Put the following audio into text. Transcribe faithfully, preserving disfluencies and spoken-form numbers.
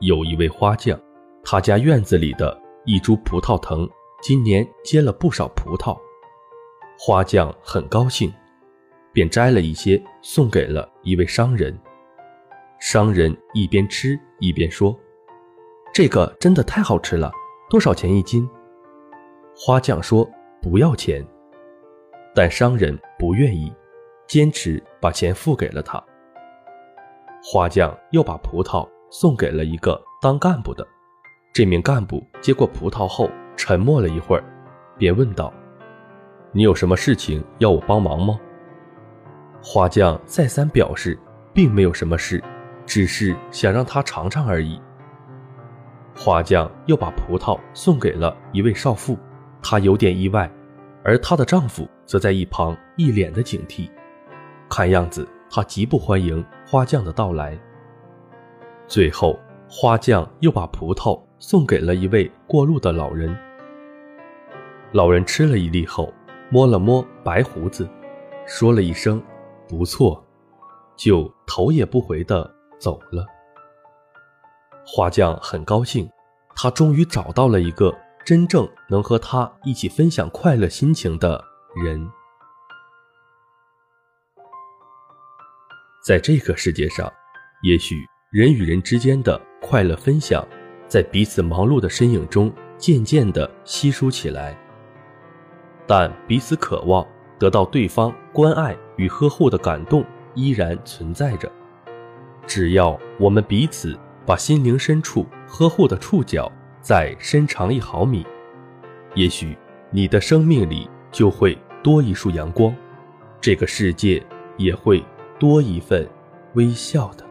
有一位花匠，他家院子里的一株葡萄藤今年结了不少葡萄。花匠很高兴，便摘了一些送给了一位商人。商人一边吃一边说：“这个真的太好吃了，多少钱一斤？”花匠说：“不要钱。”但商人不愿意，坚持把钱付给了他。花匠又把葡萄送给了一个当干部的。这名干部接过葡萄后沉默了一会儿，便问道：“你有什么事情要我帮忙吗？”花匠再三表示并没有什么事，只是想让他尝尝而已。花匠又把葡萄送给了一位少妇，她有点意外，而她的丈夫则在一旁一脸的警惕，看样子他极不欢迎花匠的到来。最后，花匠又把葡萄送给了一位过路的老人。老人吃了一粒后，摸了摸白胡子，说了一声“不错”，就头也不回地走了。花匠很高兴，他终于找到了一个真正能和他一起分享快乐心情的人。在这个世界上，也许人与人之间的快乐分享，在彼此忙碌的身影中渐渐地稀疏起来，但彼此渴望得到对方关爱与呵护的感动依然存在着。只要我们彼此把心灵深处呵护的触角再伸长一毫米，也许你的生命里就会多一束阳光，这个世界也会多一份微笑的。